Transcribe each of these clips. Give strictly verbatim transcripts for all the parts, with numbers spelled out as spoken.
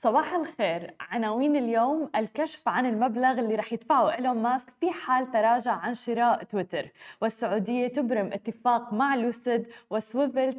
صباح الخير. عناوين اليوم: الكشف عن المبلغ اللي رح يدفعه إيلون ماسك في حال تراجع عن شراء تويتر، والسعودية تبرم اتفاق مع لوسيد، وسويفل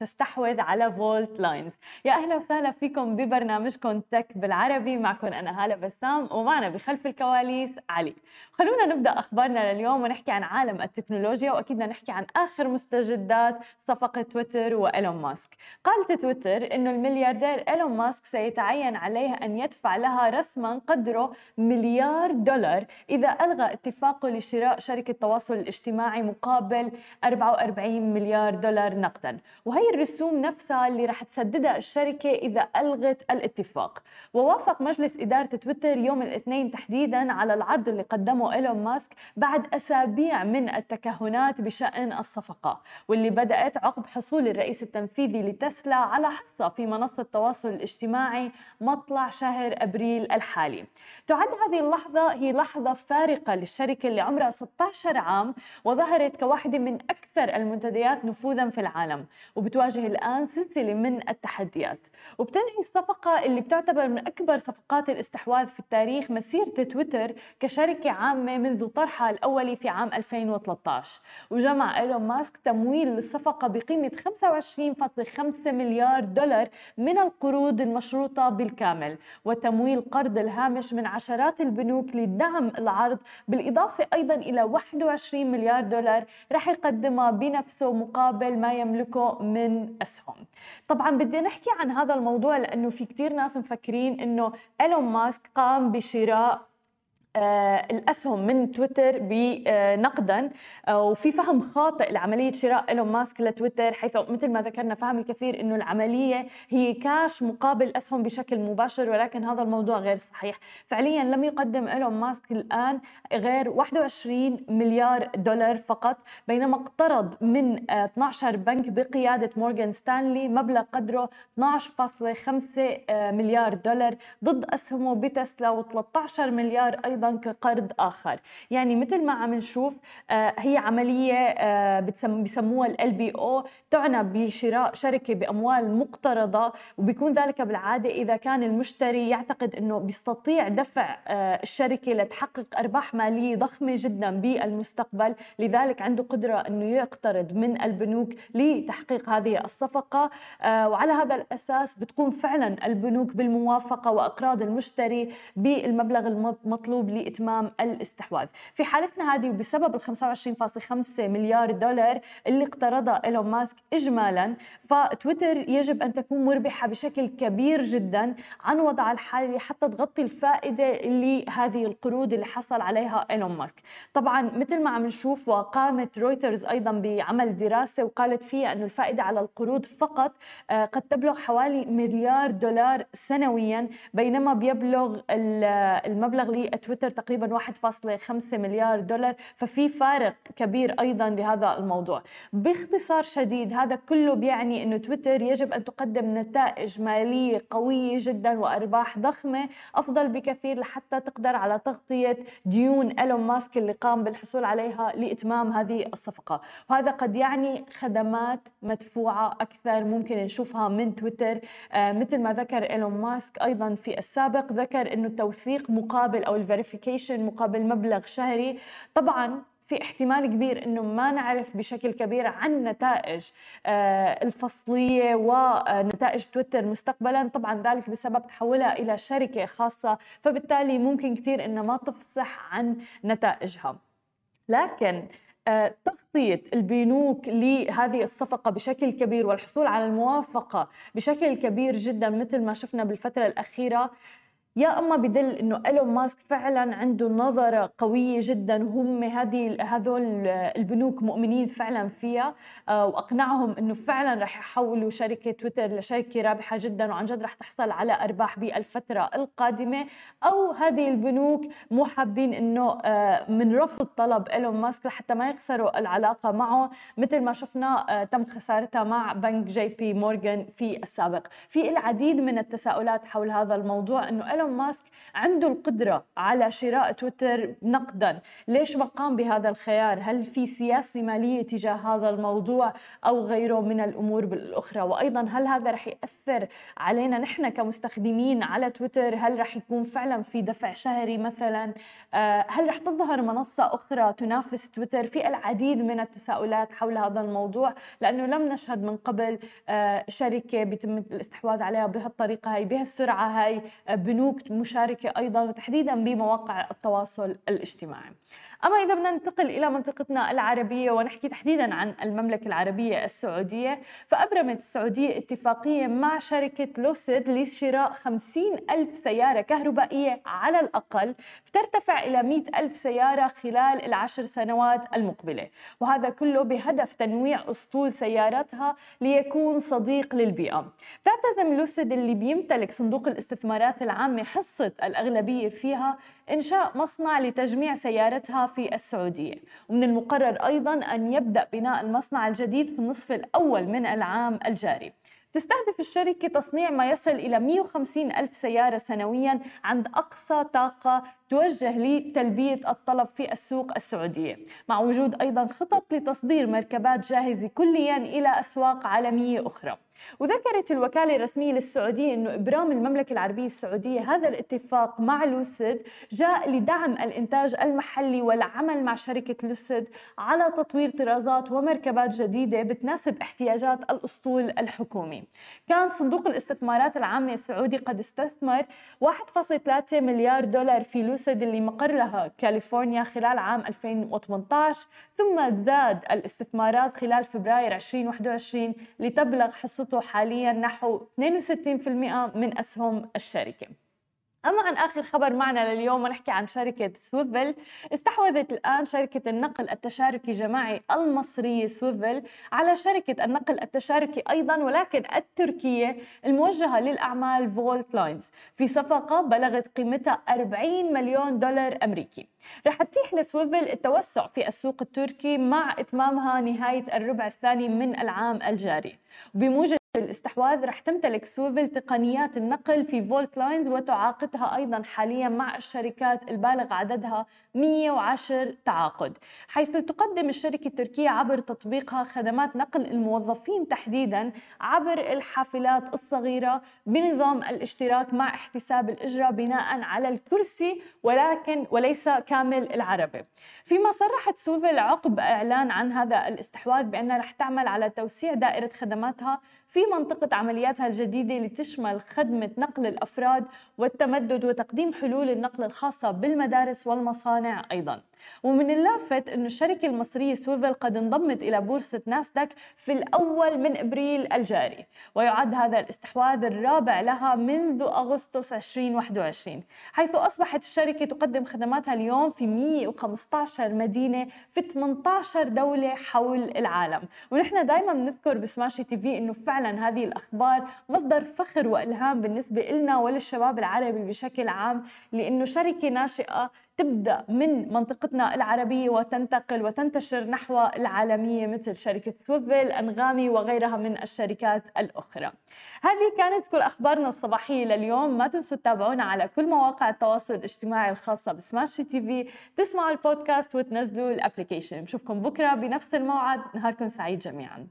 تستحوذ على فولت لاينز. يا أهلا وسهلا فيكم ببرنامجكم تك بالعربي، معكم أنا هالة بسام ومعنا بخلف الكواليس علي. خلونا نبدأ أخبارنا لليوم ونحكي عن عالم التكنولوجيا، وأكيد نحكي عن آخر مستجدات صفقة تويتر وإيلون ماسك. قالت تويتر إنه الملياردير إيلون ماسك سيتعين عليه أن يدفع لها رسما قدره مليار دولار إذا ألغى اتفاقه لشراء شركة التواصل الاجتماعي مقابل أربعة وأربعين مليار دولار نقدا، وهي الرسوم نفسها اللي رح تسددها الشركة إذا ألغت الاتفاق. ووافق مجلس إدارة تويتر يوم الاثنين تحديدا على العرض اللي قدمه إيلون ماسك بعد أسابيع من التكهنات بشأن الصفقة، واللي بدأت عقب حصول الرئيس التنفيذي لتسلا على حصة في منصة التواصل الاجتماعي مطلع شهر أبريل الحالي. تعد هذه اللحظة هي لحظة فارقة للشركة اللي عمرها ستة عشر عام وظهرت كواحدة من أكثر المنتديات نفوذاً في العالم، وبتواجه الآن سلسلة من التحديات. وبتنهي الصفقة اللي بتعتبر من أكبر صفقات الاستحواذ في التاريخ مسيرة تويتر كشركة عامة منذ طرحها الأولي في عام ألفين وثلاثة عشر. وجمع إيلون ماسك تمويل للصفقة بقيمة خمسة وعشرين فاصلة خمسة مليار دولار من القروض المشروطة بالكامل، وتمويل قرض الهامش من عشرات البنوك لدعم العرض، بالإضافة أيضا إلى واحد وعشرين مليار دولار رح يقدمها بنفسه مقابل ما يملكه من أسهم. طبعا بدي نحكي عن هذا الموضوع لأنه في كتير ناس مفكرين أنه إيلون ماسك قام بشراء آه الأسهم من تويتر بنقدا، آه وفي فهم خاطئ لعملية شراء إيلون ماسك لتويتر، حيث مثل ما ذكرنا فهم الكثير أنه العملية هي كاش مقابل أسهم بشكل مباشر، ولكن هذا الموضوع غير صحيح. فعليا لم يقدم إيلون ماسك الآن غير واحد وعشرين مليار دولار فقط، بينما اقترض من آه اثنا عشر بنك بقيادة مورغان ستانلي مبلغ قدره اثنا عشر فاصلة خمسة مليار دولار ضد أسهمه بتسلا، وثلاثة عشر مليار أيضا كقرض آخر. يعني مثل ما عم نشوف آه هي عملية آه بيسموها ال إل بي أو، تعنى بشراء شركة بأموال مقترضة، وبيكون ذلك بالعادة إذا كان المشتري يعتقد أنه بيستطيع دفع آه الشركة لتحقق أرباح مالية ضخمة جدا بالمستقبل، لذلك عنده قدرة أنه يقترض من البنوك لتحقيق هذه الصفقة. آه وعلى هذا الأساس بتقوم فعلا البنوك بالموافقة وأقراض المشتري بالمبلغ المطلوب لإتمام الاستحواذ. في حالتنا هذه وبسبب ال خمسة وعشرين فاصلة خمسة مليار دولار اللي اقترضها إيلون ماسك إجمالاً، فتويتر يجب أن تكون مربحة بشكل كبير جداً عن وضعها الحالي حتى تغطي الفائدة لهذه القروض اللي حصل عليها إيلون ماسك. طبعاً مثل ما عم نشوف، وقامت رويترز أيضاً بعمل دراسة وقالت فيها أن الفائدة على القروض فقط قد تبلغ حوالي مليار دولار سنوياً، بينما بيبلغ المبلغ لتويتر تقريبا واحد فاصلة خمسة مليار دولار، ففي فارق كبير أيضا لهذا الموضوع. باختصار شديد هذا كله بيعني أنه تويتر يجب أن تقدم نتائج مالية قوية جدا وأرباح ضخمة أفضل بكثير لحتى تقدر على تغطية ديون إيلون ماسك اللي قام بالحصول عليها لإتمام هذه الصفقة، وهذا قد يعني خدمات مدفوعة أكثر ممكن نشوفها من تويتر. آه مثل ما ذكر إيلون ماسك أيضا في السابق، ذكر أنه التوثيق مقابل أو الفيريفيكيشن مقابل مبلغ شهري. طبعاً في احتمال كبير أنه ما نعرف بشكل كبير عن نتائج الفصلية ونتائج تويتر مستقبلاً، طبعاً ذلك بسبب تحولها إلى شركة خاصة، فبالتالي ممكن كتير أنه ما تفصح عن نتائجها. لكن تغطية البنوك لهذه الصفقة بشكل كبير والحصول على الموافقة بشكل كبير جداً مثل ما شفنا بالفترة الأخيرة يا اما بدل انه إيلون ماسك فعلا عنده نظره قويه جدا وهم هذه هذول البنوك مؤمنين فعلا فيها واقنعهم انه فعلا رح يحولوا شركه تويتر لشركه رابحه جدا وعن جد رح تحصل على ارباح بالفتره القادمه، او هذه البنوك مو حابين انه من رفض طلب إيلون ماسك لحتى ما يخسروا العلاقه معه مثل ما شفنا تم خسارتها مع بنك جي بي مورغان في السابق. في العديد من التساؤلات حول هذا الموضوع، انه إيلون ماسك عنده القدرة على شراء تويتر نقدا، ليش ما قام بهذا الخيار؟ هل في سياسة مالية تجاه هذا الموضوع أو غيره من الأمور الأخرى؟ وأيضا هل هذا رح يأثر علينا نحن كمستخدمين على تويتر؟ هل رح يكون فعلا في دفع شهري مثلا؟ هل رح تظهر منصة أخرى تنافس تويتر؟ في العديد من التساؤلات حول هذا الموضوع، لأنه لم نشهد من قبل شركة بيتم الاستحواذ عليها بهالطريقة هاي بهالسرعة هاي، بنوك مشاركة أيضا وتحديدا بمواقع التواصل الاجتماعي. أما إذا بدنا ننتقل إلى منطقتنا العربية ونحكي تحديدا عن المملكة العربية السعودية، فأبرمت السعودية اتفاقية مع شركة لوسيد لشراء خمسين ألف سيارة كهربائية على الأقل، بترتفع إلى مئة ألف سيارة خلال العشر سنوات المقبلة، وهذا كله بهدف تنويع أسطول سيارتها ليكون صديق للبيئة. تعتزم لوسيد اللي بيمتلك صندوق الاستثمارات العامة حصة الأغلبية فيها إنشاء مصنع لتجميع سيارتها في السعودية، ومن المقرر أيضاً أن يبدأ بناء المصنع الجديد في النصف الأول من العام الجاري. تستهدف الشركة تصنيع ما يصل إلى مئة وخمسين ألف سيارة سنوياً عند أقصى طاقة توجه لتلبية الطلب في السوق السعودية، مع وجود أيضاً خطط لتصدير مركبات جاهزة كلياً إلى أسواق عالمية أخرى. وذكرت الوكالة الرسمية للسعودية أن إبرام المملكة العربية السعودية هذا الاتفاق مع لوسيد جاء لدعم الإنتاج المحلي والعمل مع شركة لوسيد على تطوير طرازات ومركبات جديدة بتناسب احتياجات الأسطول الحكومي. كان صندوق الاستثمارات العامة السعودي قد استثمر واحد فاصلة ثلاثة مليار دولار في لوسيد اللي مقر لها كاليفورنيا خلال عام ألفين وثمانية عشر، ثم زاد الاستثمارات خلال فبراير ألفين وواحد وعشرين لتبلغ حصة حاليا نحو اثنين وستين بالمئة من أسهم الشركة. أما عن آخر خبر معنا لليوم ونحكي عن شركة سويفل، استحوذت الآن شركة النقل التشاركي الجماعي المصرية سويفل على شركة النقل التشاركي أيضا ولكن التركية الموجهة للأعمال فولت لاينز في صفقة بلغت قيمتها أربعين مليون دولار أمريكي. رح تتيح لسويفل التوسع في السوق التركي مع إتمامها نهاية الربع الثاني من العام الجاري. بموجب الاستحواذ رح تمتلك سويفل تقنيات النقل في فولت لاينز وتعاقدها أيضا حاليا مع الشركات البالغ عددها مئة وعشرة تعاقد، حيث تقدم الشركة التركية عبر تطبيقها خدمات نقل الموظفين تحديدا عبر الحافلات الصغيرة بنظام الاشتراك مع احتساب الأجرة بناء على الكرسي ولكن وليس كامل العربة. فيما صرحت سويفل عقب إعلان عن هذا الاستحواذ بأنها رح تعمل على توسيع دائرة خدماتها في منطقة عملياتها الجديدة لتشمل خدمة نقل الأفراد والتمدد وتقديم حلول النقل الخاصة بالمدارس والمصانع أيضاً. ومن اللافت أن الشركة المصرية سويفل قد انضمت إلى بورصة ناسداك في الأول من أبريل الجاري، ويعد هذا الاستحواذ الرابع لها منذ أغسطس ألفين وواحد وعشرين، حيث أصبحت الشركة تقدم خدماتها اليوم في مئة وخمسة عشر مدينة في ثمانية عشر دولة حول العالم. ونحن دائما نذكر بسماشي تيفي أنه فعلا هذه الأخبار مصدر فخر وإلهام بالنسبة لنا وللشباب العربي بشكل عام، لأنه شركة ناشئة تبدأ من منطقتنا العربية وتنتقل وتنتشر نحو العالمية مثل شركة سويفل، أنغامي وغيرها من الشركات الأخرى. هذه كانت كل أخبارنا الصباحية لليوم. ما تنسوا تتابعونا على كل مواقع التواصل الاجتماعي الخاصة بسماشي تيفي، تسمعوا البودكاست وتنزلوا الابليكيشن. بشوفكم بكرة بنفس الموعد، نهاركم سعيد جميعا.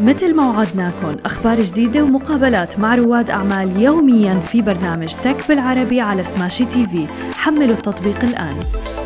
مثل ما وعدناكم أخبار جديدة ومقابلات مع رواد أعمال يومياً في برنامج تك بالعربي على سماشي تي في. حملوا التطبيق الآن.